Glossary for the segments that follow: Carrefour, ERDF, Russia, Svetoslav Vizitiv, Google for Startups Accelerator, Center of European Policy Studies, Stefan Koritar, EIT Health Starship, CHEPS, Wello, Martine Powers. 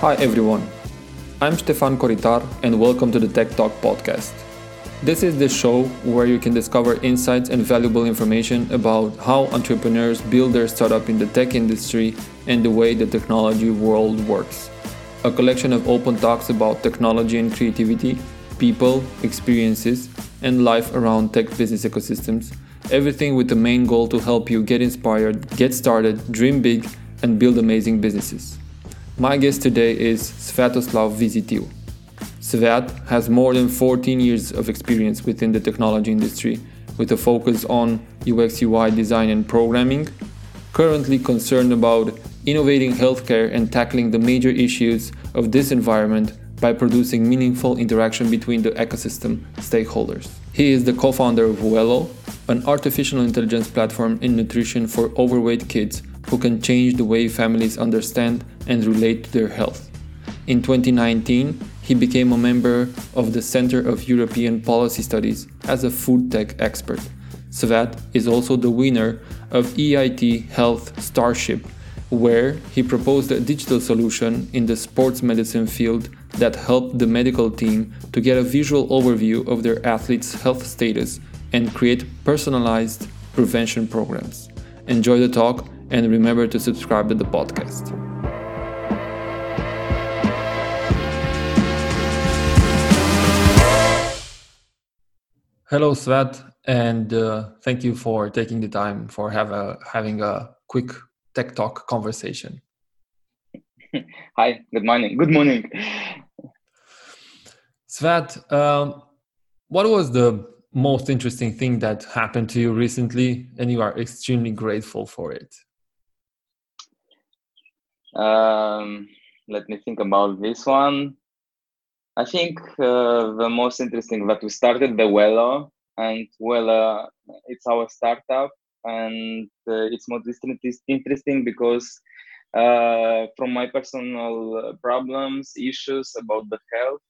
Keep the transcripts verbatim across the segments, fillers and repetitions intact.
Hi everyone, I'm Stefan Koritar and welcome to the Tech Talk podcast. This is the show where you can discover insights and valuable information about how entrepreneurs build their startup in the tech industry and the way the technology world works. A collection of open talks about technology and creativity, people, experiences, and life around tech business ecosystems, everything with the main goal to help you get inspired, get started, dream big, and build amazing businesses. My guest today is Svetoslav Vizitiv. Svet has more than fourteen years of experience within the technology industry, with a focus on U X U I design and programming, currently concerned about innovating healthcare and tackling the major issues of this environment by producing meaningful interaction between the ecosystem stakeholders. He is the co-founder of Wello, an artificial intelligence platform in nutrition for overweight kids who can change the way families understand and relate to their health. In twenty nineteen, he became a member of the Center of European Policy Studies as a food tech expert. Svet is also the winner of E I T Health Starship, where he proposed a digital solution in the sports medicine field that helped the medical team to get a visual overview of their athletes' health status and create personalized prevention programs. Enjoy the talk, and remember to subscribe to the podcast. Hello, Svet, and uh, thank you for taking the time for have a, having a quick tech talk conversation. Hi, good morning. Good morning. Svet, um, what was the most interesting thing that happened to you recently, and you are extremely grateful for it? Um, let me think about this one. I think uh, the most interesting that we started the Wello, and Wello, it's our startup, and uh, it's most interesting because uh, from my personal problems, issues about the health,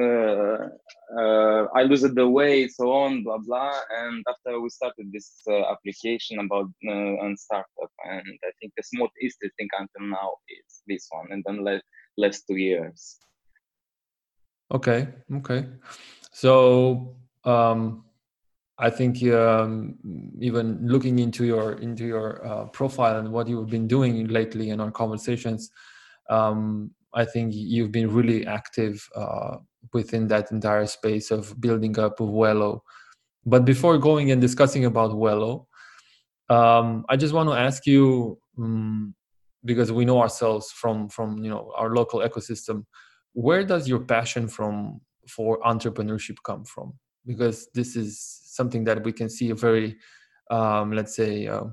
uh, uh, I lose it the way, so on, blah, blah. And after we started this uh, application about uh, and startup, and I think the most interesting until now is this one, and then last, last two years. Okay. Okay. So, um, I think, um, even looking into your, into your, uh, profile and what you've been doing lately in our conversations, um, I think you've been really active, uh, within that entire space of building up of Wello. But before going and discussing about Wello, um, I just want to ask you, um, because we know ourselves from, from, you know, our local ecosystem, where does your passion from for entrepreneurship come from? Because this is something that we can see a very, um, let's say, uh,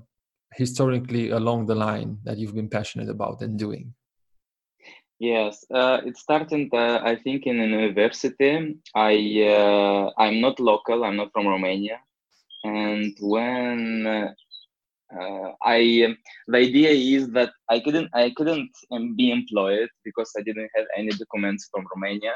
historically along the line that you've been passionate about and doing. Yes, uh, it started, uh, I think, in university. I, uh, I'm not local, I'm not from Romania. And when uh, Uh, I the idea is that I couldn't I couldn't um, be employed because I didn't have any documents from Romania,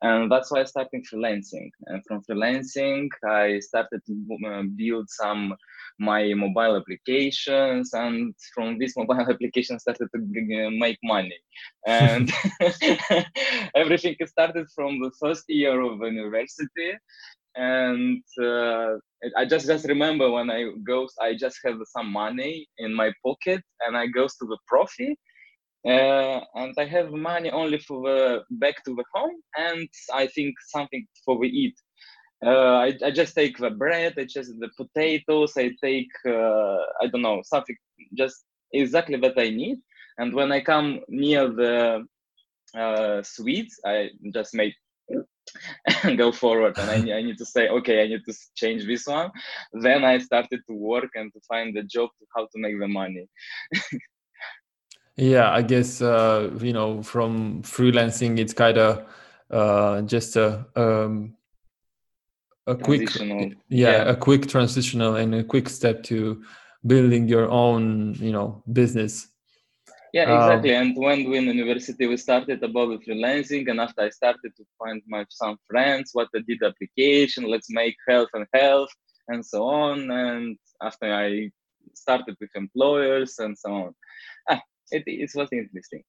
and that's why I started freelancing. And from freelancing, I started to uh, build some my mobile applications, and from this mobile application started to make money. And everything started from the first year of university. And uh, I just, just remember when I go, I just have some money in my pocket, and I go to the profi, uh, and I have money only for the back to the home, and I think something for the eat. Uh, I, I just take the bread, I just the potatoes, I take uh, I don't know, something just exactly what I need. And when I come near the uh, sweets, I just make. And go forward, and I, I need to say, okay, I need to change this one. Then I started to work and to find a job to how to make the money. Yeah, I guess uh, you know, from freelancing, it's kind of uh, just a um, a quick, yeah, yeah, a quick transitional and a quick step to building your own, you know, business. Yeah, exactly. Um, and when we in university, we started about the freelancing, and after I started to find my some friends, what I did application, let's make health and health and so on. And after I started with employers and so on, ah, it, it was interesting.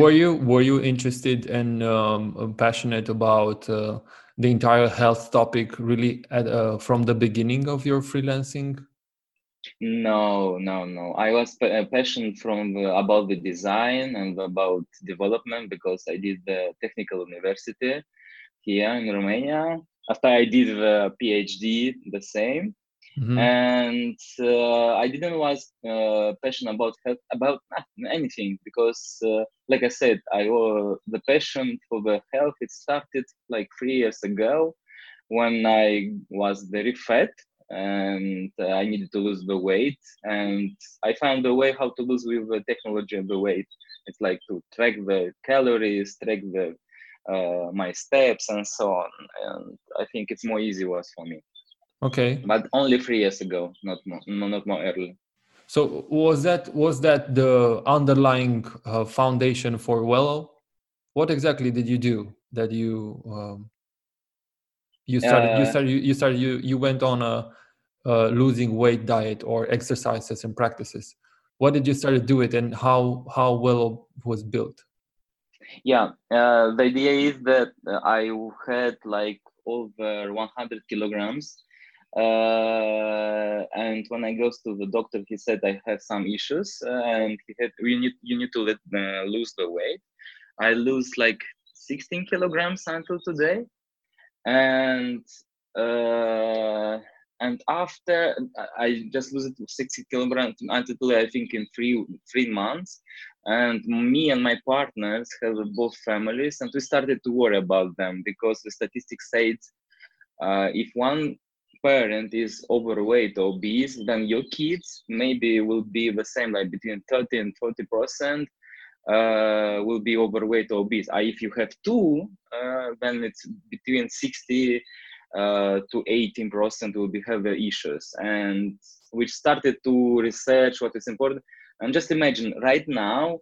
were you were you interested and um, passionate about uh, the entire health topic really at, uh, from the beginning of your freelancing? No, no, no. I was p- passionate from the, about the design and about development because I did the technical university here in Romania. After I did the PhD, the same, mm-hmm. and uh, I didn't was uh, passionate about health, about nothing, anything because, uh, like I said, I uh, the passion for the health it started like three years ago when I was very fat. And uh, I needed to lose the weight, and I found a way how to lose with the technology of the weight. It's like to track the calories, track the uh, my steps, and so on. And I think it's more easy was for me. Okay. But only three years ago, not more, not more early. So was that was that the underlying uh, foundation for Wello? What exactly did you do that you? Um... You started, uh, you started. You started. You you went on a, a losing weight diet or exercises and practices. What did you start to do it, and how how well it was built? Yeah, uh, the idea is that I had like over one hundred kilograms, uh, and when I goes to the doctor, he said I have some issues, and he had we need you need to let uh, lose the weight. I lose like sixteen kilograms until today. And uh, and after I just lose it to sixty kilograms until I think in three three months, and me and my partners have both families, and we started to worry about them because the statistics say uh, if one parent is overweight or obese, then your kids maybe will be the same, like between thirty and forty percent. Uh, will be overweight or obese. Uh, if you have two, uh, then it's between sixty uh, to eighteen percent will be have issues. And we started to research what is important. And just imagine right now,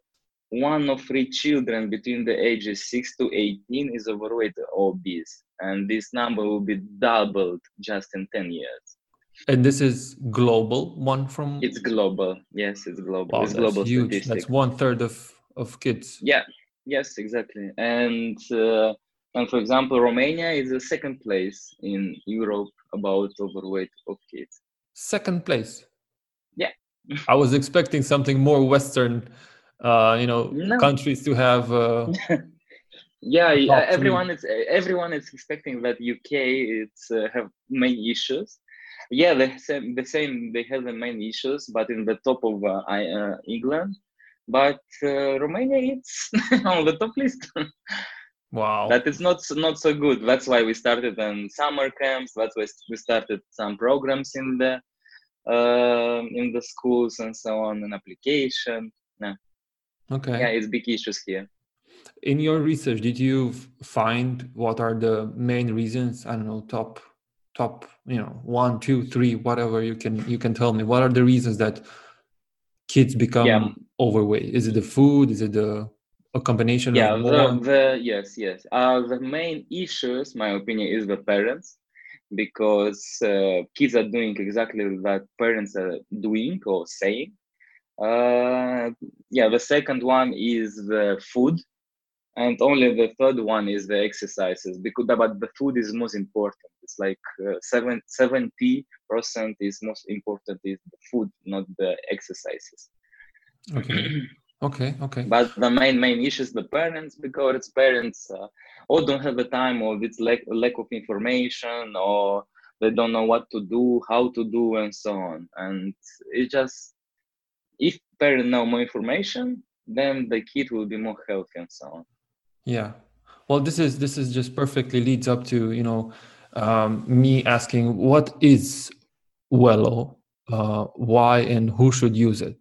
one of three children between the ages six to eighteen is overweight or obese, and this number will be doubled just in ten years. And this is global. One from it's global. Yes, it's global. Wow, it's global. That's huge. That's one third of. Of kids. Yeah. Yes, exactly. And uh, and for example, Romania is the second place in Europe about overweight of kids. Second place. Yeah. I was expecting something more Western, uh, you know, no. countries to have. Uh, yeah, yeah. Everyone is everyone is expecting that U K it's uh, have main issues. Yeah, the same. The same. They have the main issues, but in the top of uh, I, uh, England. But uh, Romania, it's on the top list. Wow! That is not not so good. That's why we started on summer camps. That's why we started some programs in the uh, in the schools and so on, and application. Yeah. Okay. Yeah, it's big issues here. In your research, did you find what are the main reasons? I don't know, top top, you know, one, two, three, whatever you can you can tell me. What are the reasons that kids become yeah. overweight? Is it the food? Is it the a combination? Yeah, of the, the, yes, yes. Uh, the main issues, my opinion, is the parents, because uh, kids are doing exactly what parents are doing or saying. Uh, yeah, the second one is the food, and only the third one is the exercises. Because but the food is most important. It's like uh, seventy percent is most important is the food, not the exercises. Okay. Okay. Okay. But the main main issue is the parents, because it's parents uh, or don't have the time, or it's lack lack of information, or they don't know what to do, how to do, and so on. And it just if parents know more information, then the kid will be more healthy and so on. Yeah. Well, this is this is just perfectly leads up to you know um, me asking what is Wello, uh, why, and who should use it.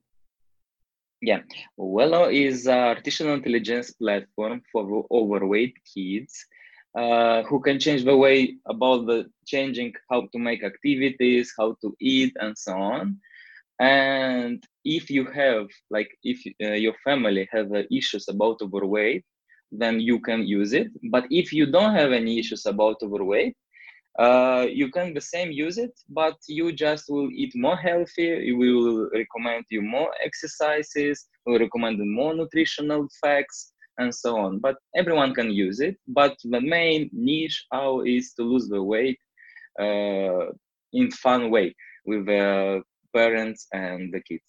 Yeah, Wello is an artificial intelligence platform for overweight kids uh, who can change the way about the changing how to make activities, how to eat, and so on. And if you have, like, if uh, your family have uh, issues about overweight, then you can use it. But if you don't have any issues about overweight, uh, you can the same use it, but you just will eat more healthy. We will recommend you more exercises, we'll recommend more nutritional facts, and so on. But everyone can use it. But the main niche out is to lose the weight uh, in fun way with uh, parents and the kids.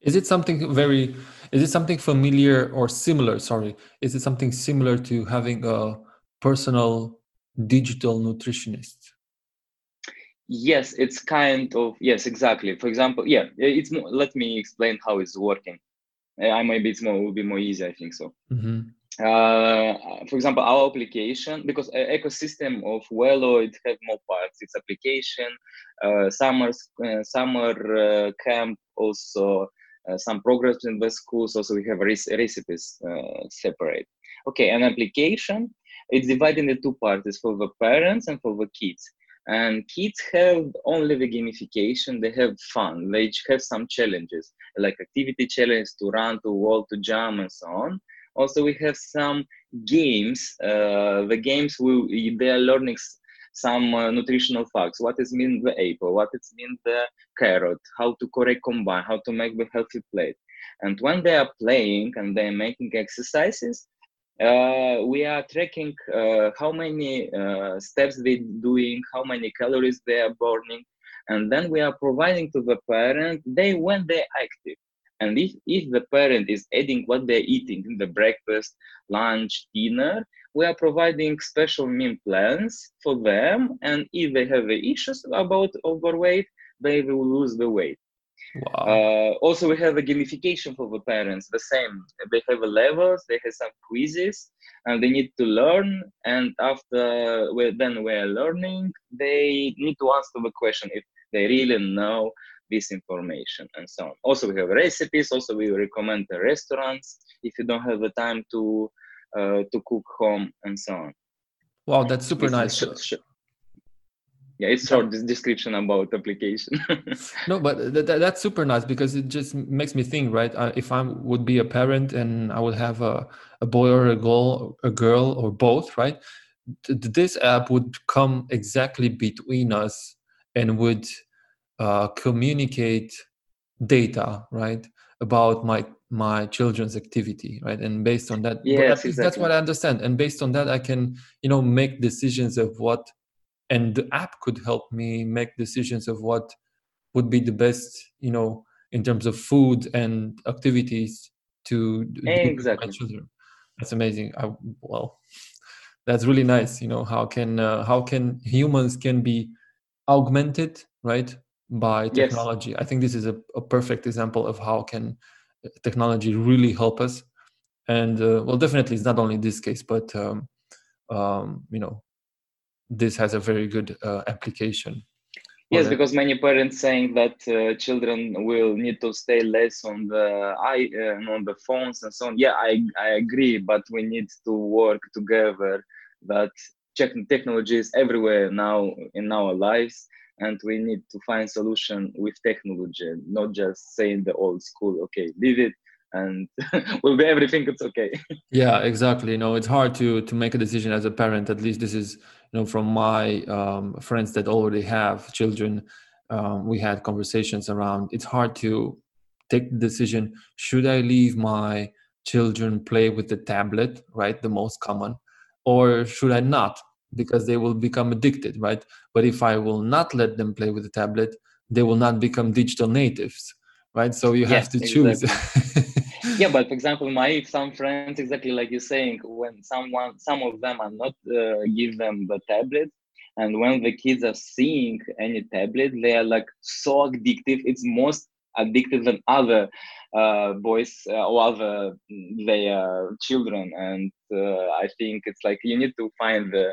Is it something very, is it something familiar or similar, sorry, is it something similar to having a personal digital nutritionist? Yes, it's kind of, yes, exactly. For example, yeah, it's more, let me explain how it's working. I maybe it's more, it will be more easy, I think so. Mm-hmm. Uh, for example, our application, because ecosystem of Wello, it has more parts. It's application, uh, summer, uh, summer uh, camp, also uh, some programs in the schools. Also, we have rec- recipes uh, separate. Okay, an application. It's divided into two parts for the parents and for the kids. And kids have only the gamification. They have fun. They have some challenges, like activity challenge to run, to walk, to jump, and so on. Also, we have some games. Uh, the games will they are learning some uh, nutritional facts. What is mean the apple? What is mean the carrot? How to correct combine? How to make the healthy plate? And when they are playing and they are making exercises, Uh, we are tracking uh, how many uh, steps they're doing, how many calories they are burning, and then we are providing to the parent they when they're active. And if, if the parent is adding what they're eating in the breakfast, lunch, dinner, we are providing special meal plans for them. And if they have issues about overweight, they will lose the weight. Wow. Uh, also, we have a gamification for the parents, the same. They have levels, they have some quizzes, and they need to learn. And after well, then we are learning, they need to answer the question if they really know this information and so on. Also, we have recipes. Also, we recommend the restaurants if you don't have the time to uh, to cook home and so on. Wow, that's super it's nice. Sh- sh- Yeah, it's short this description about application. No, but th- th- that's super nice because it just makes me think, right? I, if I would be a parent and I would have a, a boy or a girl, a girl or both, right? Th- this app would come exactly between us and would uh, communicate data, right, about my my children's activity, right? And based on that, yes, at least exactly. That's what I understand. And based on that, I can, you know, make decisions of what. And the app could help me make decisions of what would be the best, you know, in terms of food and activities to exactly. my children. That's amazing. I, well, that's really nice. You know, how can uh, how can humans can be augmented, right, by technology? Yes. I think this is a, a perfect example of how can technology really help us. And uh, well, definitely, it's not only this case, but um, um, you know. This has a very good uh, application. Yes, well, because many parents saying that uh, children will need to stay less on the i uh, on the phones and so on. Yeah, I I agree, but we need to work together. That technology is everywhere now in our lives, and we need to find solution with technology, not just saying the old school. Okay, leave it. And will be everything. It's okay. Yeah, exactly. You know, it's hard to to make a decision as a parent. At least this is, you know, from my um, friends that already have children. Um, we had conversations around. It's hard to take the decision. Should I leave my children play with the tablet, right? The most common, or should I not? Because they will become addicted, right? But if I will not let them play with the tablet, they will not become digital natives, right? So you yes, have to exactly. choose. Yeah, but for example, my some friends, exactly like you're saying, when someone, some of them are not uh, give them the tablet, and when the kids are seeing any tablet, they are like so addictive. It's most addictive than other uh, boys uh, or other their children. And uh, I think it's like you need to find the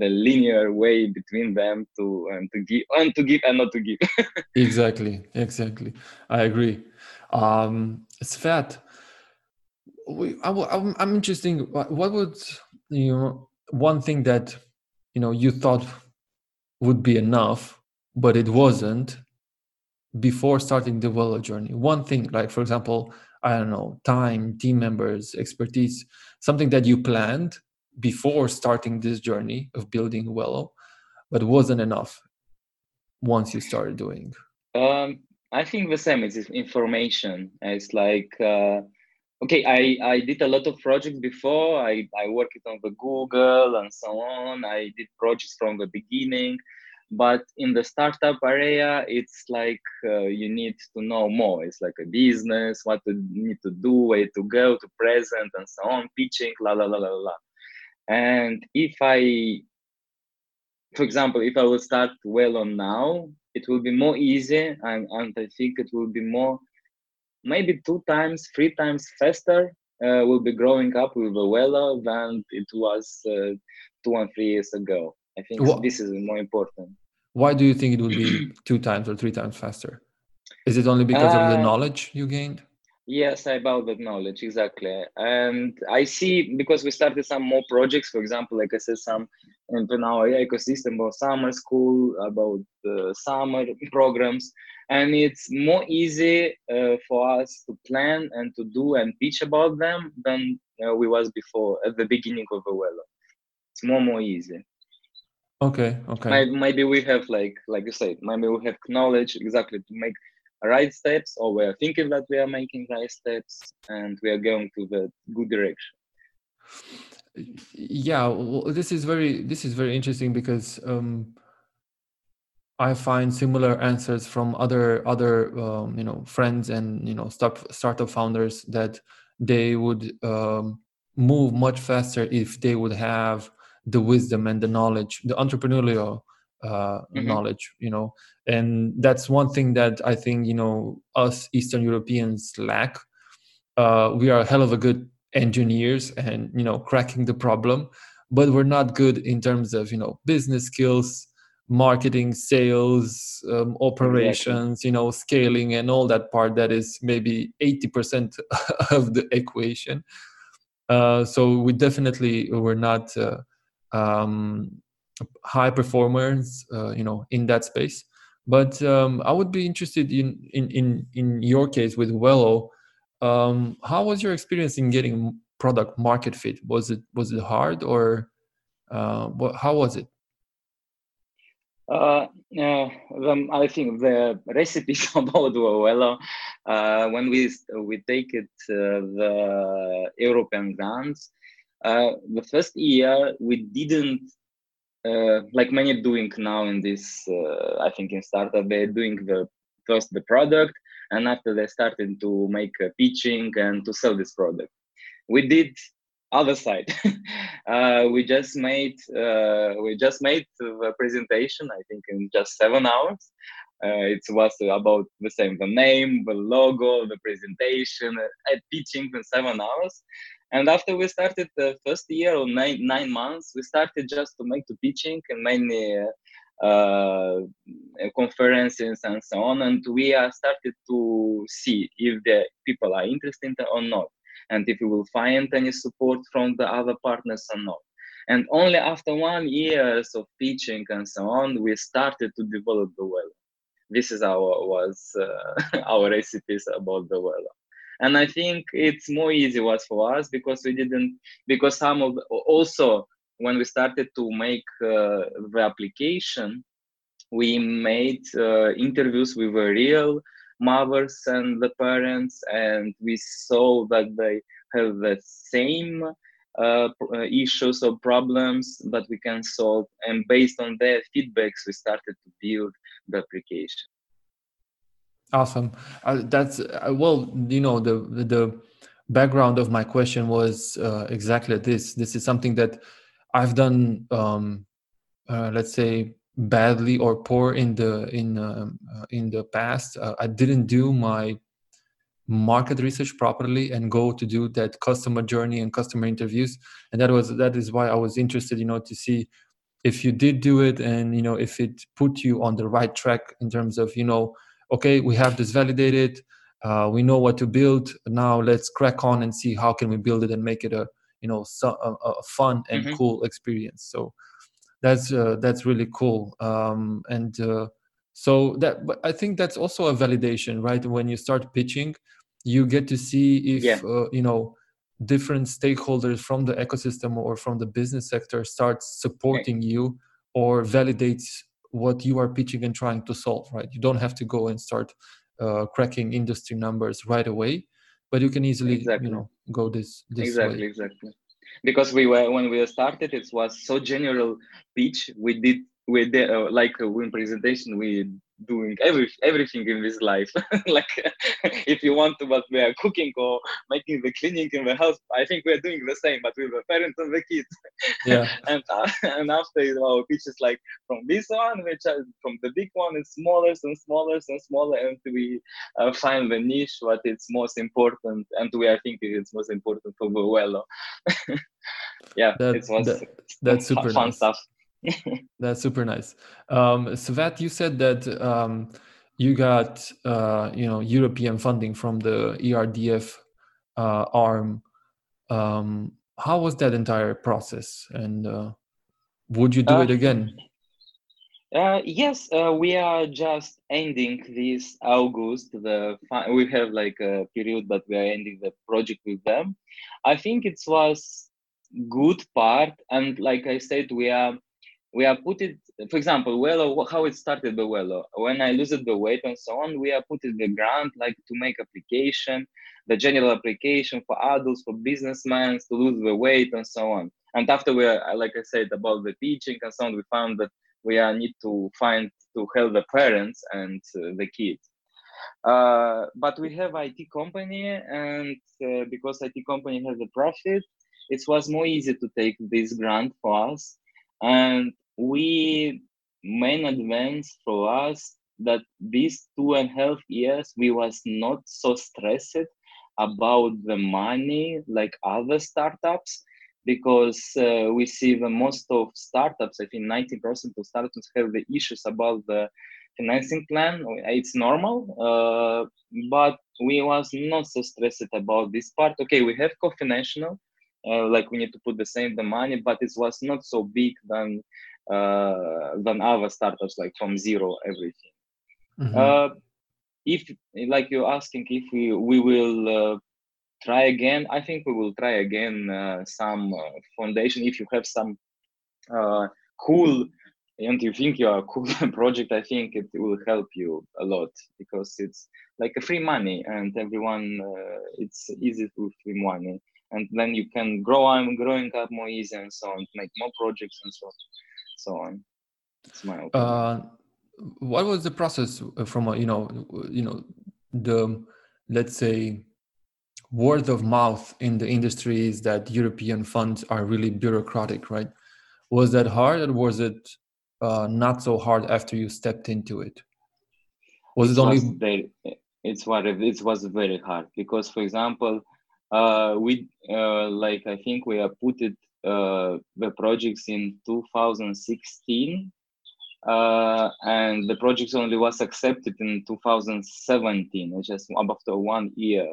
the linear way between them to and to give and to give and not to give. exactly, exactly. I agree. Um, Svet. We, I, I'm, I'm interested. What would you know, one thing that you know you thought would be enough, but it wasn't, before starting the Wello journey? One thing, like, for example, I don't know, time, team members, expertise, something that you planned before starting this journey of building Wello, but wasn't enough once you started doing? Um, I think the same is information. It's like, uh, okay, I, I did a lot of projects before. I, I worked on the Google and so on. I did projects from the beginning. But in the startup area, it's like uh, you need to know more. It's like a business, what to need to do, where to go, to present, and so on, pitching, la, la, la, la, la. And if I, for example, if I will start Wello now, it will be more easy. And, and I think it will be more, maybe two times, three times faster uh, will be growing up with the Wello than it was uh, two and three years ago. I think what, this is more important. Why do you think it would be two times or three times faster? Is it only because uh, of the knowledge you gained? Yes, about that knowledge, exactly. And I see, because we started some more projects, for example, like I said, some in our ecosystem about summer school, about uh, summer programs. And it's more easy uh, for us to plan and to do and pitch about them than uh, we was before at the beginning of the Wello. It's more, more easy. Okay, okay. Maybe, maybe we have, like like you said, maybe we have knowledge exactly to make right steps, or we are thinking that we are making right steps and we are going to the good direction. Yeah, well, this is very this is very interesting because um, I find similar answers from other other um, you know friends and you know start, startup founders that they would um, move much faster if they would have the wisdom and the knowledge, the entrepreneurial uh, mm-hmm. knowledge, you know, and that's one thing that I think, you know, us Eastern Europeans lack. Uh, we are a hell of a good engineers and, you know, cracking the problem, but we're not good in terms of, you know, business skills, marketing, sales, um, operations, exactly. you know, scaling and all that part that is maybe eighty percent of the equation. Uh, so we definitely, we're not... Uh, Um, high performers, uh, you know, in that space. But um, I would be interested in in in, in your case with Wello. Um, how was your experience in getting product market fit? Was it was it hard or uh, what, how was it? Uh, uh, um, I think the recipes about Wello. Uh, when we we take it uh, the European grants. Uh, the first year we didn't, uh, like many doing now in this, uh, I think in startup, they're doing the first the product and after they're starting to make uh, pitching and to sell this product. We did other side. uh, we just made uh, we just made the presentation, I think in just seven hours. Uh, it was about the same, the name, the logo, the presentation, uh, pitching in seven hours. And after we started the first year or nine, nine months, we started just to make the pitching and many uh, uh, conferences and so on. And we are started to see if the people are interested or not, and if we will find any support from the other partners or not. And only after one year of pitching and so on, we started to develop the Wello. This is our was uh, our recipes about the Wello. And I think it's more easy was for us because we didn't, because some of, also when we started to make uh, the application, we made uh, interviews with real mothers and the parents, and we saw that they have the same uh, issues or problems that we can solve. And based on their feedbacks, we started to build the application. Awesome. Uh, that's uh, well, you know, the the background of my question was uh, exactly this. This is something that I've done, um, uh, let's say, badly or poor in the in um, uh, in the past. Uh, I didn't do my market research properly and go to do that customer journey and customer interviews, and that was that is why I was interested, you know, to see if you did do it and you know if it put you on the right track in terms of you know. Okay, we have this validated. Uh, we know what to build. Now let's crack on and see how can we build it and make it a you know so, a, a fun and mm-hmm. cool experience. So that's uh, that's really cool. Um, and uh, So that, but I think that's also a validation, right? When you start pitching, you get to see if, yeah. uh, you know, different stakeholders from the ecosystem or from the business sector start supporting okay. you or validates what you are pitching and trying to solve, right? You don't have to go and start uh, cracking industry numbers right away, but you can easily, exactly. you know, go this, this exactly, way. Exactly, exactly. Because we were, when we started, it was so general pitch. We did, we did uh, like uh, in presentation, we doing every everything in this life. Like if you want to, but we are cooking or making the cleaning in the house. I think we are doing the same, but with the parents and the kids. Yeah. and uh, and after our you know, pitch is like from this one, which are, from the big one, it's smaller and smaller and smaller, and we uh, find the niche what it's most important, and we are thinking it's most important for Wello. Yeah, that, it was that, that's super fun nice. Stuff. That's super nice. Um, Svet, you said that um, you got uh, you know European funding from the E R D F uh, arm. Um, how was that entire process, and uh, would you do uh, it again? Uh, yes, uh, we are just ending this August. The fun- we have like a period, but we are ending the project with them. I think it was good part, and like I said, we are. We are put it, for example, Wello, how it started the Wello. When I lose the weight and so on, we are put in the grant like to make application, the general application for adults, for businessmen to lose the weight and so on. And after we are, like I said, about the teaching and so on, we found that we are need to find to help the parents and uh, the kids. Uh, but we have I T company, and uh, because I T company has a profit, it was more easy to take this grant for us. And we main advance for us that these two and a half years we was not so stressed about the money like other startups, because uh, we see the most of startups, I think ninety percent of startups have the issues about the financing plan. It's normal, uh, but we was not so stressed about this part. Okay, we have co-financial. Uh, like we need to put the same the money, but it was not so big than uh, than other startups, like from zero everything. Mm-hmm. Uh, if like you're asking if we we will uh, try again, I think we will try again uh, some uh, foundation. If you have some uh, cool and you think you are a cool project, I think it will help you a lot, because it's like a free money and everyone uh, it's easy with free money. And then you can grow on, growing up more easy and so on, make more projects and so, so on. That's my opinion. Uh, what was the process from, you know, you know, the, let's say, word of mouth in the industry is that European funds are really bureaucratic, right? Was that hard, or was it uh, not so hard after you stepped into it? Was it, it only... Was very, it's what, it was very hard because, for example... Uh, we uh, like I think we have put it, uh, the projects in two thousand sixteen, uh, and the projects only was accepted in two thousand seventeen, which is after one year.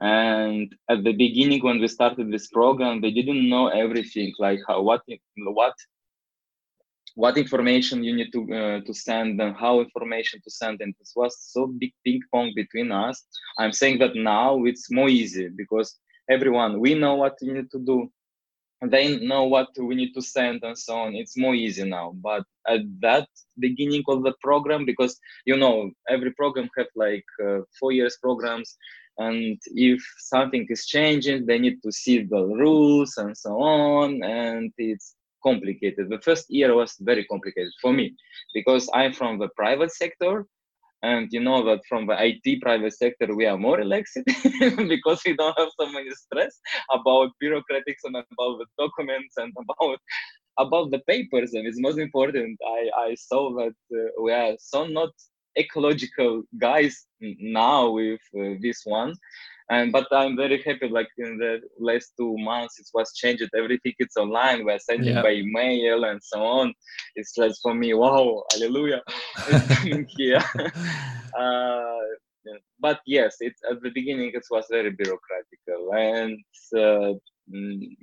And at the beginning, when we started this program, they didn't know everything, like how, what what what information you need to uh, to send and how information to send, and it was so big ping pong between us. I'm saying that now it's more easy because everyone, we know what we need to do, they know what we need to send and so on. It's more easy now. But at that beginning of the program, because you know every program have like uh, four years programs, and if something is changing, they need to see the rules and so on, and it's complicated. The first year was very complicated for me because I'm from the private sector, and you know that from the I T private sector we are more relaxed because we don't have so many stress about bureaucratics and about the documents and about about the papers, and it's most important. I, I saw that uh, we are so not ecological guys now with uh, this one. And but I'm very happy, like in the last two months, it was changed. Everything it's online. We're sending yeah. by email and so on. It's just for me, wow, hallelujah, it's coming here. Uh, but yes, it, at the beginning, it was very bureaucratic. And uh,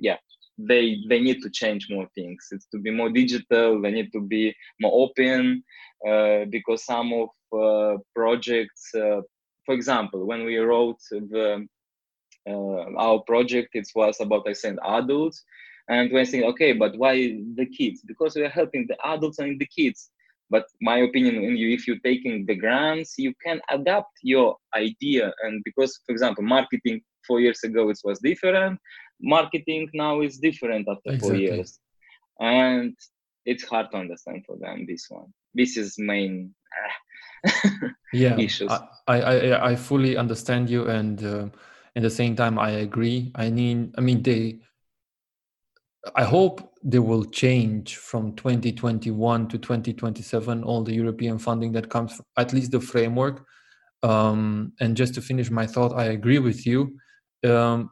yeah, they they need to change more things. It's to be more digital. They need to be more open uh, because some of uh, projects, uh, for example, when we wrote the, uh, our project, it was about, I said, adults. And we're saying, okay, but why the kids? Because we are helping the adults and the kids. But my opinion, if you're taking the grants, you can adapt your idea. And because, for example, marketing four years ago, it was different. Marketing now is different after exactly. four years. And it's hard to understand for them, this one. This is main yeah, issues. I, I, I fully understand you. And uh, at the same time, I agree. I mean, I mean, they... I hope they will change from twenty twenty-one to twenty twenty-seven, all the European funding that comes from, at least the framework. Um, and just to finish my thought, I agree with you um,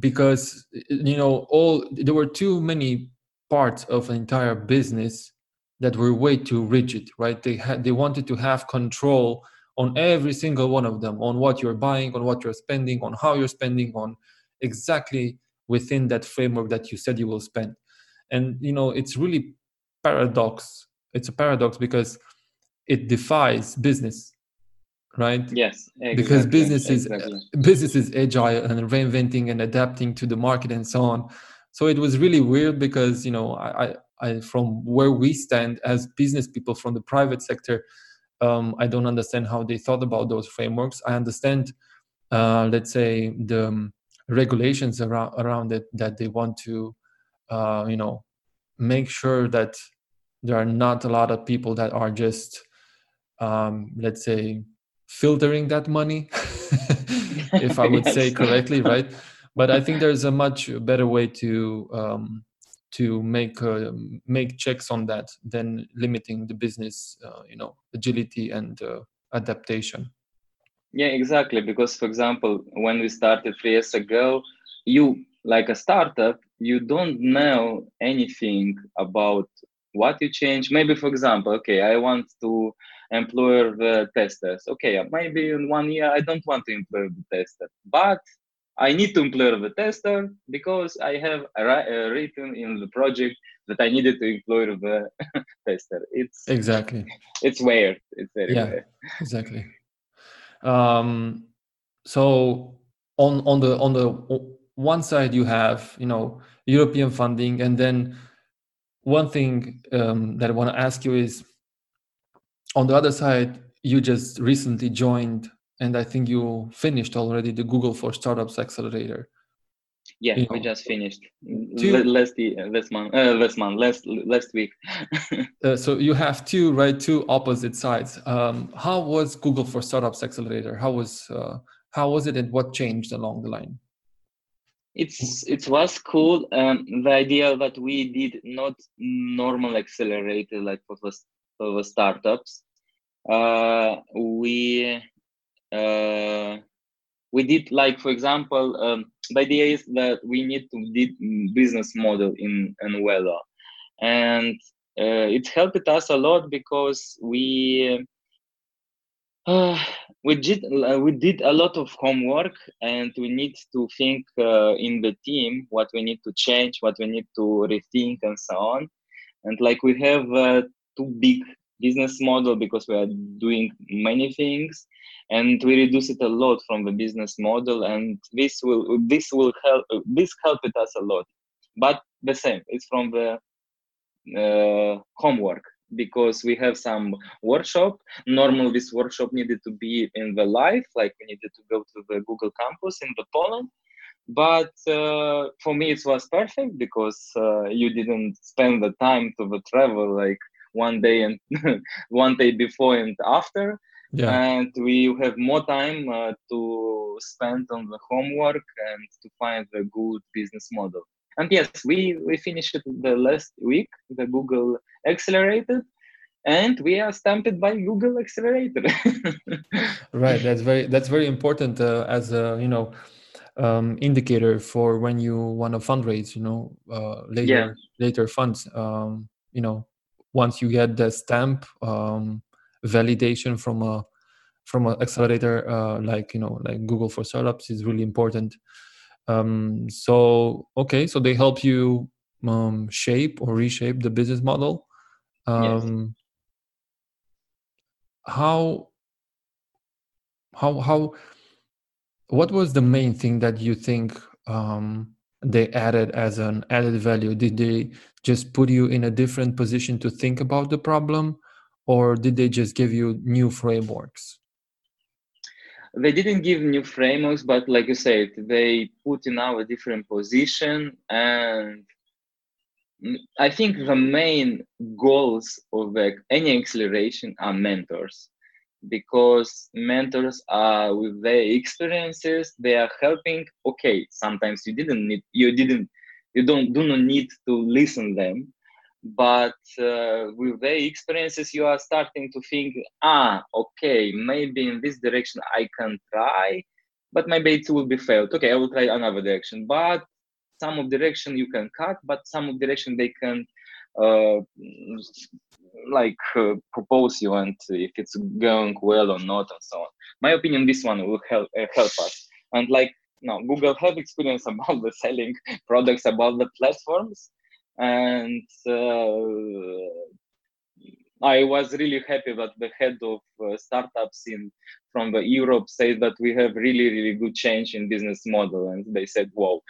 because, you know, all there were too many parts of an entire business that were way too rigid, right? They had, they wanted to have control on every single one of them, on what you're buying, on what you're spending, on how you're spending, on exactly within that framework that you said you will spend. And, you know, it's really paradox. It's a paradox because it defies business, right? Yes, exactly. Because business is, exactly. business is agile and reinventing and adapting to the market and so on. So it was really weird because, you know, I, I from where we stand as business people from the private sector, um, I don't understand how they thought about those frameworks. I understand, uh, let's say, the... regulations around around it that they want to uh you know make sure that there are not a lot of people that are just um let's say filtering that money if I would yes. say correctly, right? But I think there's a much better way to um to make uh, make checks on that than limiting the business uh, you know agility and uh, adaptation. Yeah, exactly. Because, for example, when we started three years ago, you, like a startup, you don't know anything about what you change. Maybe, for example, okay, I want to employ the testers. Okay, maybe in one year, I don't want to employ the tester, but I need to employ the tester because I have written in the project that I needed to employ the tester. It's exactly. It's weird. It's very yeah, weird. Exactly. Um, so on, on the, on the one side you have, you know, European funding. And then one thing, um, that I want to ask you is on the other side, you just recently joined, and I think you finished already the Google for Startups Accelerator. Yeah, you know, we just finished two, last, last month, uh, last month, last, last week. uh, so you have two, right? Two opposite sides. Um, how was Google for Startups Accelerator? How was uh, how was it, and what changed along the line? It's it was cool. Um, the idea that we did not normal accelerator like for the, for the startups. Uh, we. Uh, We did, like, for example, um, the idea is that we need to did business model in, in Wello. And uh, it helped us a lot because we uh, we, did, uh, we did a lot of homework, and we need to think uh, in the team what we need to change, what we need to rethink, and so on. And, like, we have uh, two big business model because we are doing many things, and we reduce it a lot from the business model, and this will this will help this helped us a lot. But the same, it's from the uh, homework, because we have some workshop. Normally this workshop needed to be in the live, like we needed to go to the Google campus in the Poland. But uh, for me it was perfect because uh, you didn't spend the time to the travel, like one day and one day before and after. Yeah. And we have more time uh, to spend on the homework and to find a good business model. And yes, we, we finished the last week, the Google Accelerator, and we are stamped by Google Accelerator. Right. That's very, that's very important uh, as a, you know, um, indicator for when you want to fundraise, you know, uh, later, yeah. later funds, um, you know, once you get the stamp um, validation from a from an accelerator uh, like you know like Google for Startups is really important. Um, so, okay, so they help you um, shape or reshape the business model. Um, yes. How, how, how, what was the main thing that you think um, they added as an added value? Did they just put you in a different position to think about the problem, or did they just give you new frameworks? They didn't give new frameworks, but like you said, they put in our different position. And I think the main goals of any acceleration are mentors, because mentors are with their experiences, they are helping. Okay, sometimes you didn't need, you didn't, you don't do not need to listen them, but uh, with their experiences, you are starting to think, ah, okay, maybe in this direction I can try, but maybe it will be failed. Okay, I will try another direction. But some of direction you can cut, but some of direction they can uh, like uh, propose you, and if it's going well or not, and so on. My opinion, this one will help uh, help us. And like now, Google have experience about the selling products, about the platforms. And uh, I was really happy that the head of uh, startups in from the Europe said that we have really, really good change in business model. And they said, wow,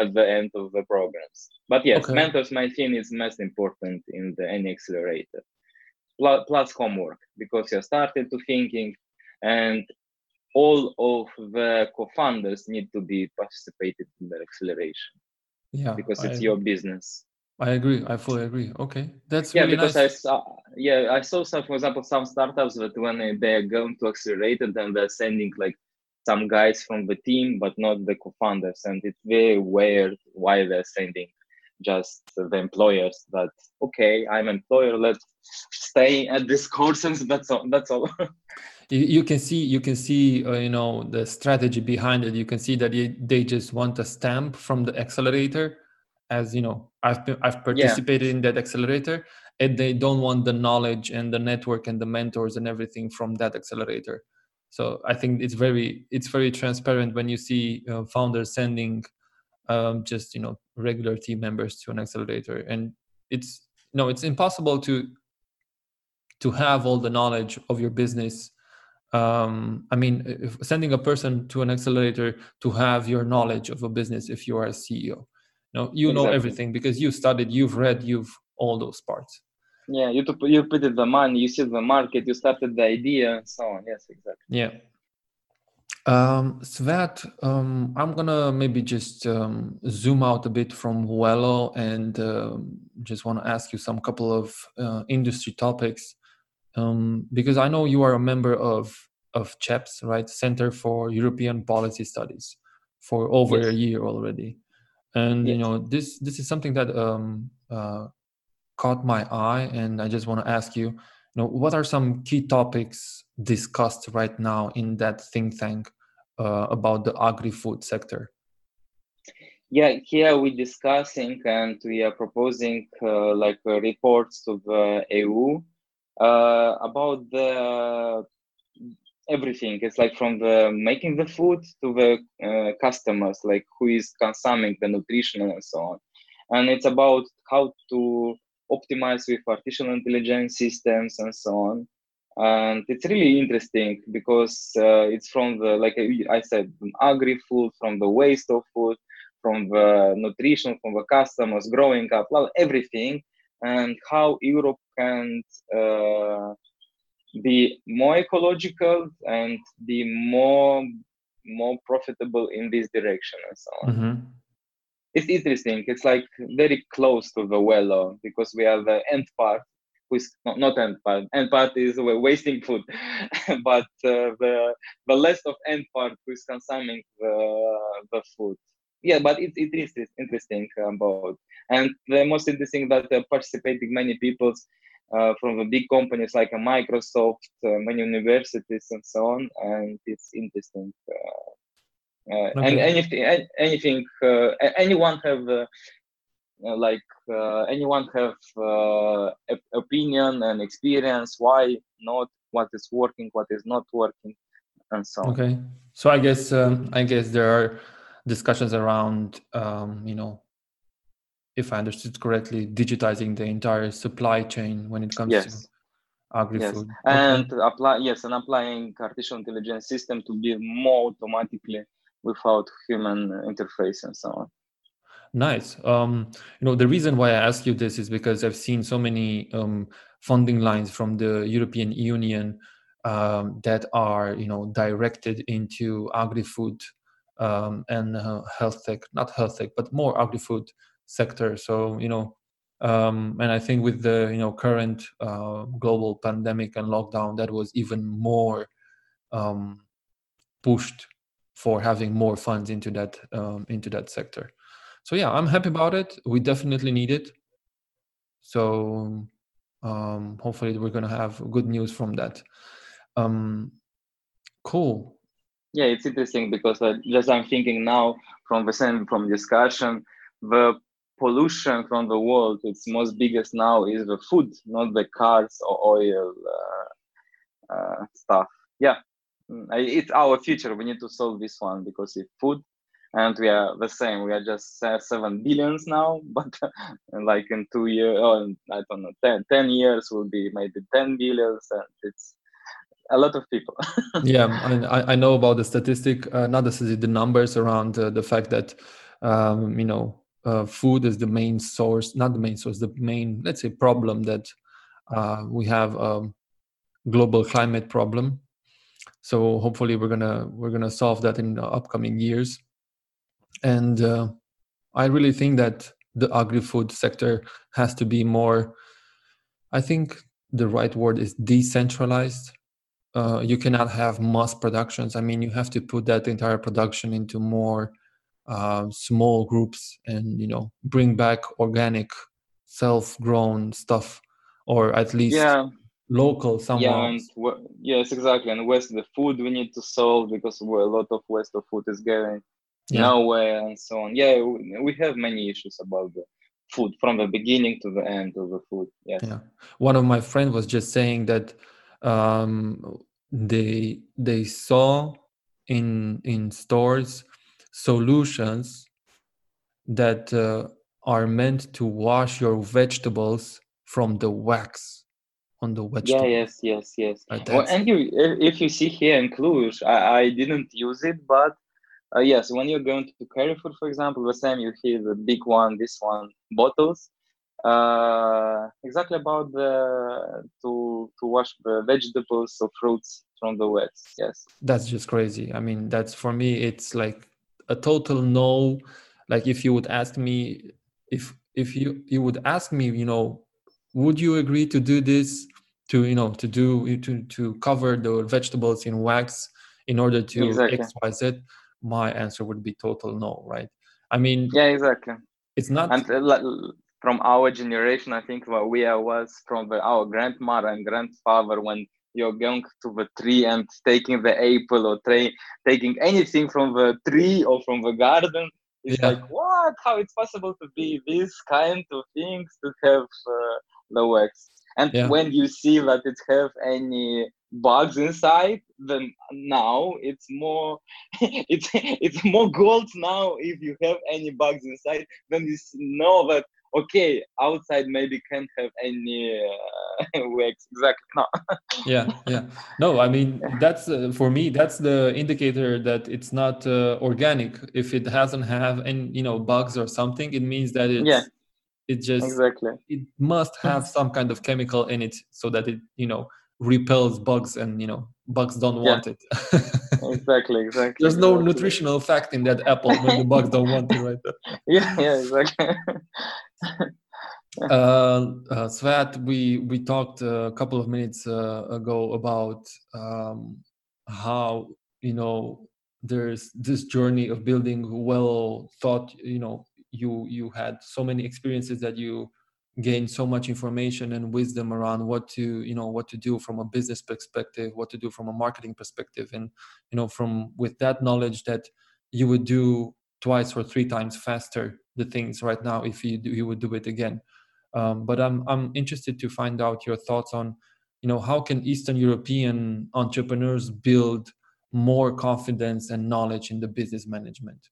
at the end of the programs. But yes, okay. Mentors, my thing, is most important in the any accelerator. Pl- plus homework, because you started to thinking, and all of the co-founders need to be participated in the acceleration. Yeah, because it's I, your business. I agree. I fully agree. Okay, that's yeah. Really because nice. I saw yeah I saw some, for example, some startups that when they, they are going to accelerator, then they're sending like some guys from the team, but not the co-founders, and it's very weird why they're sending just the employers. That okay, I'm employer. Let's stay at this course, and that's all. That's all. you, you can see, you can see, uh, you know, the strategy behind it. You can see that it, they just want a stamp from the accelerator, as you know. I've been, I've participated yeah. in that accelerator, and they don't want the knowledge and the network and the mentors and everything from that accelerator. So I think it's very, it's very transparent when you see uh, founders sending. Um, just, you know, regular team members to an accelerator. And it's, no, it's impossible to to have all the knowledge of your business. Um, I mean, if sending a person to an accelerator to have your knowledge of a business, if you are a C E O, no, you know exactly. everything, because you studied, you've read, you've all those parts. Yeah, you, took, you put in the money, you see the market, you started the idea and so on. Yes, exactly. Yeah. Um, Svet, um, I'm gonna maybe just um, zoom out a bit from Wello, and um, just want to ask you some couple of uh, industry topics, um, because I know you are a member of of CHEPS, right? Center for European Policy Studies, for over yes. a year already, and yes. you know this this is something that um, uh, caught my eye, and I just want to ask you, you know, what are some key topics discussed right now in that think tank? Uh, about the agri-food sector? Yeah, here we're discussing, and we are proposing uh, like uh, reports to the E U uh, about the everything. It's like from the making the food to the uh, customers, like who is consuming the nutrition and so on. And it's about how to optimize with artificial intelligence systems and so on. And it's really interesting because uh, it's from the, like I said, from agri-food, from the waste of food, from the nutrition, from the customers growing up, well, everything, and how Europe can uh, be more ecological and be more more profitable in this direction and so on. Mm-hmm. It's interesting. It's like very close to the Wello, because we are the end part. With, not, not end part. End part is we're wasting food, but uh, the the less of end part who is consuming the the food. Yeah, but it it is interesting about, and the most interesting that uh, participating many people uh, from the big companies like uh, Microsoft, uh, many universities and so on, and it's interesting. Uh, uh, okay. And anything, anything, uh, anyone have. Uh, like uh, anyone have uh, opinion and experience, why not, what is working, what is not working, and so on. Okay, so I guess um, I guess there are discussions around, um, you know, if I understood correctly, digitizing the entire supply chain when it comes yes. to agri-food. Yes. And okay. apply yes, and applying artificial intelligence system to be more automatically without human interface and so on. Nice. Um, you know, the reason why I ask you this is because I've seen so many um, funding lines from the European Union um, that are, you know, directed into agri-food um, and uh, health tech, not health tech, but more agri-food sector. So, you know, um, and I think with the, you know, current uh, global pandemic and lockdown, that was even more um, pushed for having more funds into that um, into that sector. So yeah, I'm happy about it. We definitely need it. So um, hopefully we're gonna have good news from that. Um, cool. Yeah, it's interesting because uh, just I'm thinking now from the same from discussion, the pollution from the world, it's most biggest now is the food, not the cars or oil uh, uh, stuff. Yeah, it's our future. We need to solve this one because if food. And we are the same. We are just uh, seven billions now, but uh, like in two years, oh, I don't know, ten, ten years will be maybe ten billions, and it's a lot of people. yeah, I, I know about the statistic, uh, not the, the numbers around uh, the fact that um, you know uh, food is the main source, not the main source, the main let's say problem that uh, we have a global climate problem. So hopefully we're gonna we're gonna solve that in the upcoming years. And uh, I really think that the agri-food sector has to be more, I think the right word is decentralized. Uh, you cannot have mass productions. I mean, you have to put that entire production into more uh, small groups and, you know, bring back organic, self-grown stuff, or at least yeah. local somewhere. Yeah, w- yes, exactly. And waste of the food we need to solve because a lot of waste of food is going. Yeah. Nowhere and so on. Yeah, we have many issues about the food from the beginning to the end of the food. Yes. Yeah. One of my friends was just saying that um, they they saw in in stores solutions that uh, are meant to wash your vegetables from the wax on the vegetable. Yeah. Yes. Yes. Yes. Uh, well, and you, if you see here in Cluj, I, I didn't use it, but. Uh, yes, when you're going to Carrefour, for example, the same, you hear the big one, this one, bottles. Uh, exactly about the, to to wash the vegetables or fruits from the wet, yes. That's just crazy. I mean, that's for me, it's like a total no. Like if you would ask me, if if you, you would ask me, you know, would you agree to do this, to, you know, to do, to, to cover the vegetables in wax in order to exactly. X Y Z? My answer would be total no, right? I mean, yeah, exactly. It's not. And from our generation, I think what we are was from the, our grandmother and grandfather when you're going to the tree and taking the apple or tra- taking anything from the tree or from the garden. It's yeah. like, what? How it's possible to be this kind of things to have uh, the wax? And yeah. when you see that it have any bugs inside, then now it's more it's it's more gold now if you have any bugs inside, then you know that okay, outside maybe can't have any uh, wax. Exactly. No. yeah yeah no I mean that's uh, for me that's the indicator that it's not uh, organic. If it doesn't have any, you know, bugs or something, it means that it's yeah. it just exactly it must have some kind of chemical in it so that it, you know, repels bugs, and you know bugs don't yeah. want it. exactly, exactly. There's no exactly. nutritional fact in that apple when the bugs don't want it, right? yeah, yeah, exactly. uh, uh, Svet, we we talked a couple of minutes uh, ago about um, how you know there's this journey of building well thought. You know, you you had so many experiences that you. Gain so much information and wisdom around what to, you know, what to do from a business perspective, what to do from a marketing perspective. And, you know, from with that knowledge that you would do twice or three times faster the things right now, if you do, you would do it again. Um, but I'm, I'm interested to find out your thoughts on, you know, how can Eastern European entrepreneurs build more confidence and knowledge in the business management?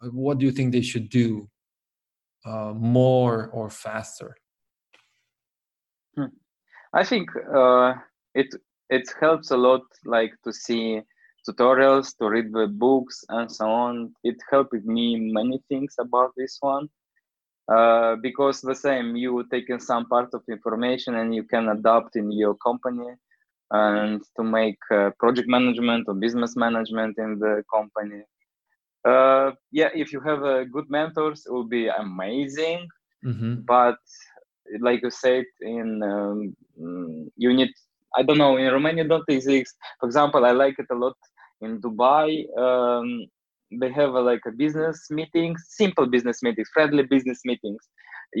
What do you think they should do uh, more or faster? I think uh, it it helps a lot, like to see tutorials, to read the books and so on. It helped me many things about this one. Uh, because the same, you taking some part of information and you can adapt in your company and to make uh, project management or business management in the company. Uh, yeah, if you have uh, good mentors, it will be amazing. Mm-hmm. But like you said, in um, you need, I don't know, in Romania it don't exist. For example, I like it a lot in Dubai. Um, They have a, like a business meetings, simple business meetings, friendly business meetings.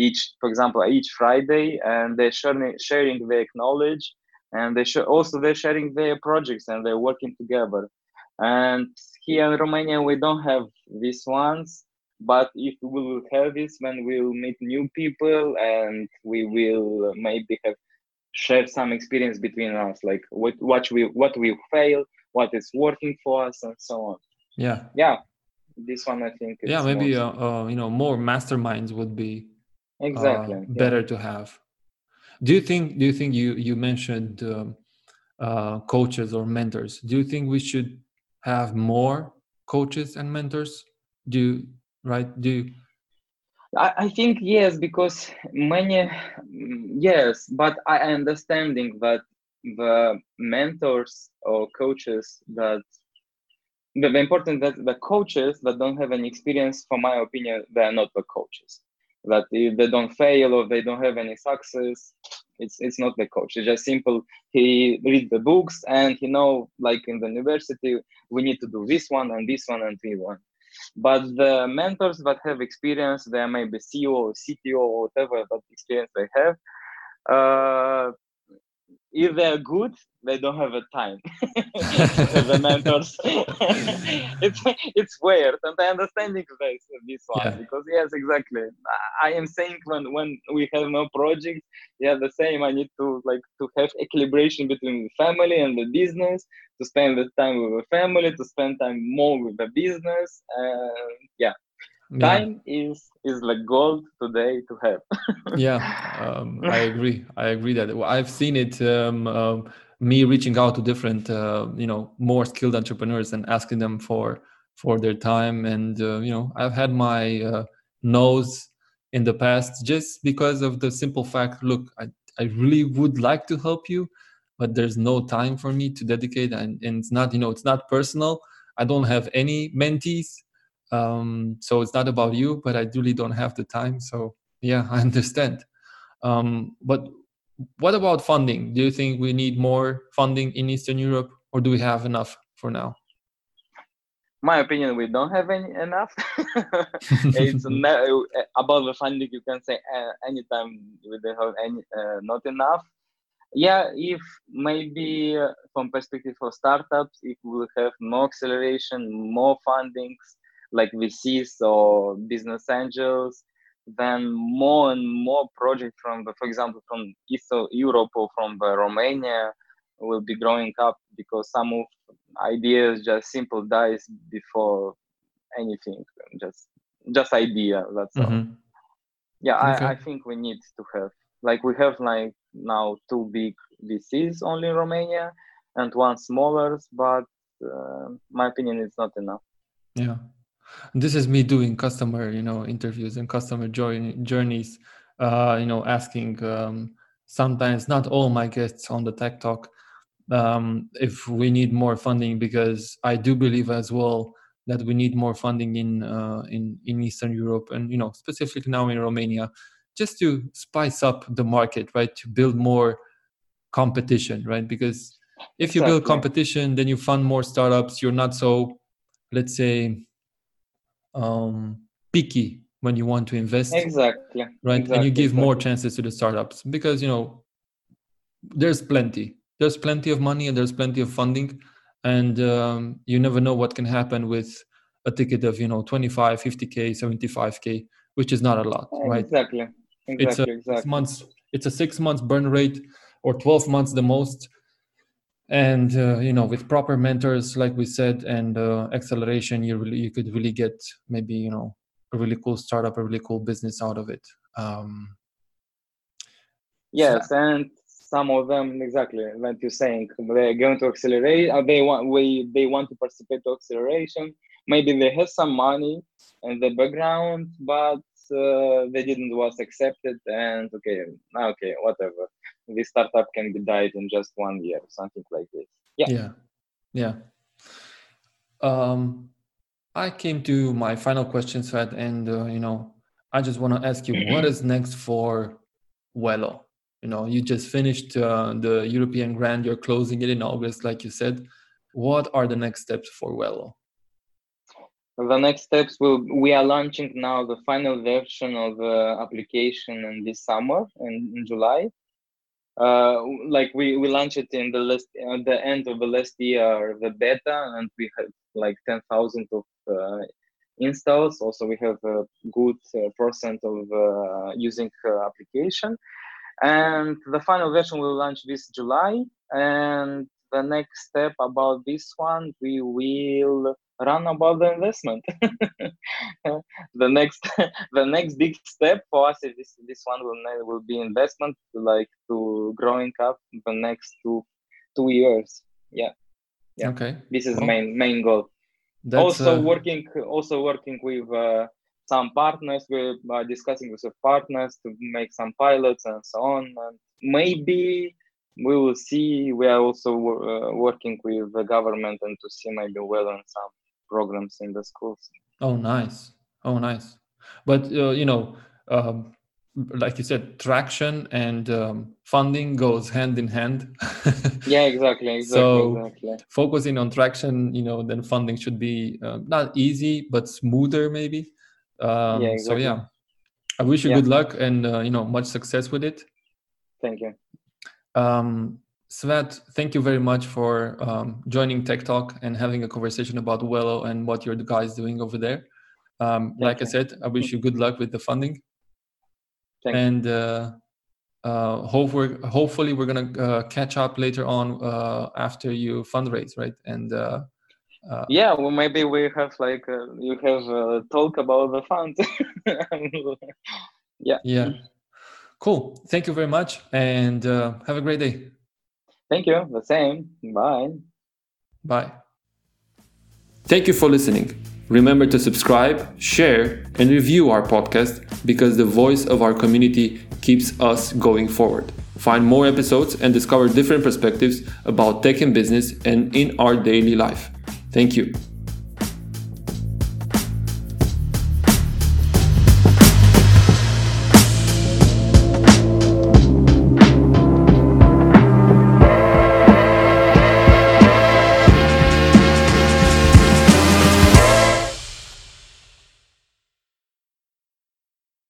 Each, for example, each Friday, and they're sharing, sharing their knowledge, and they sh- also they're sharing their projects, and they're working together. And here in Romania, we don't have these ones, but if we will have this, when we'll meet new people, and we will maybe have share some experience between us, like what what we what we fail, what is working for us, and so on. Yeah. Yeah. This one, I think. Yeah, maybe uh, uh, you know, more masterminds would be exactly uh, better yeah. to have. Do you think? Do you think you you mentioned um, uh, coaches or mentors? Do you think we should have more coaches and mentors? Do you, right? Do you... I, I think yes, because many yes, but I understanding that the mentors or coaches that. The important that the coaches that don't have any experience, for my opinion, they are not the coaches. That if they don't fail or they don't have any success, it's it's not the coach. It's just simple. He read the books and he know, like in the university, we need to do this one and this one and this one. But the mentors that have experience, they may be C E O or C T O or whatever that experience they have. Uh, If they're good, they don't have a time. The mentors, it's it's weird, and I understand this this one yeah. because yes, exactly. I am saying when when we have no project, yeah, the same. I need to like to have equilibration between family and the business, to spend the time with the family, to spend time more with the business, and yeah. Yeah. Time is is like gold today to have. yeah, um, I agree. I agree that I've seen it. Um, uh, me reaching out to different, uh, you know, more skilled entrepreneurs and asking them for for their time. And uh, you know, I've had my uh, no's in the past just because of the simple fact. Look, I I really would like to help you, but there's no time for me to dedicate, and, and it's not you know it's not personal. I don't have any mentees. Um, so it's not about you, but I really don't have the time. So yeah, I understand. Um, but what about funding? Do you think we need more funding in Eastern Europe, or do we have enough for now? My opinion, we don't have any enough. It's ne- about the funding. You can say uh, anytime we don't have any, uh, not enough. Yeah, if maybe uh, from perspective for startups, if we have more acceleration, more fundings, like V Cs or business angels, then more and more projects from, the, for example, from Eastern Europe or from Romania will be growing up, because some of ideas just simple dies before anything, just just idea, that's mm-hmm. all. Yeah, okay. I, I think we need to have, like we have like now two big V Cs only in Romania and one smaller, but uh, my opinion it's not enough. Yeah. This is me doing customer, you know, interviews and customer joy- journeys, uh, you know, asking um, sometimes not all my guests on the Tech Talk um, if we need more funding, because I do believe as well that we need more funding in, uh, in, in Eastern Europe and, you know, specifically now in Romania, just to spice up the market, right, to build more competition, right? Because if you Exactly. build competition, then you fund more startups, you're not so, let's say... um picky when you want to invest, exactly right exactly. and you give exactly. more chances to the startups, because you know there's plenty there's plenty of money and there's plenty of funding, and um you never know what can happen with a ticket of you know twenty-five, fifty k, seventy-five k, which is not a lot, right? exactly exactly it's a exactly. six months it's a six months burn rate or twelve months the most, And, uh, you know, with proper mentors, like we said, and uh, acceleration, you really, you could really get maybe, you know, a really cool startup, a really cool business out of it. Um, yes, so. And some of them, exactly, like you're saying, they're going to accelerate, or they want, we, they want to participate to acceleration. Maybe they have some money in the background, but uh, they didn't was accepted. And okay, okay, whatever. This startup can be died in just one year, something like this. Yeah, yeah, yeah. Um, I came to my final question, Svet, and uh, you know, I just want to ask you, what is next for Wello? You know, you just finished uh, the European grant. You're closing it in August, like you said. What are the next steps for Wello? The next steps will, we are launching now the final version of the application in this summer, in, in July. Uh, like we, we launched it in the last, at the end of the last year, the beta, and we have like ten thousand of uh, installs. Also, we have a good uh, percent of uh, using uh, application. And the final version will launch this July. And the next step about this one, we will run about the investment. the next the next big step for us is this this one will will be investment, like to growing up the next two two years. Yeah. Yeah. Okay. This is the main main goal. That's, also uh... working also working with uh, some partners. We're uh, discussing with partners to make some pilots and so on. And maybe we will see. We are also uh, working with the government and to see maybe well on some programs in the schools. Oh, nice. Oh, nice. But, uh, you know, um, like you said, traction and um, funding goes hand in hand. Yeah, exactly. exactly so exactly. Focusing on traction, you know, then funding should be uh, not easy, but smoother maybe. Um, yeah, exactly. So, yeah, I wish you yeah. good luck and, uh, you know, much success with it. Thank you. Um, Svet, thank you very much for um, joining Tech Talk and having a conversation about Wello and what your guys doing over there. Um, like you. I said, I wish you good luck with the funding. Thank and uh, uh, hope we're, hopefully we're going to uh, catch up later on uh, after you fundraise, right? And uh, uh, yeah, well, maybe we have like, uh, you have a talk about the fund. yeah. Yeah. Cool. Thank you very much and uh, have a great day. Thank you. The same. Bye. Bye. Thank you for listening. Remember to subscribe, share, and review our podcast because the voice of our community keeps us going forward. Find more episodes and discover different perspectives about tech and business and in our daily life. Thank you.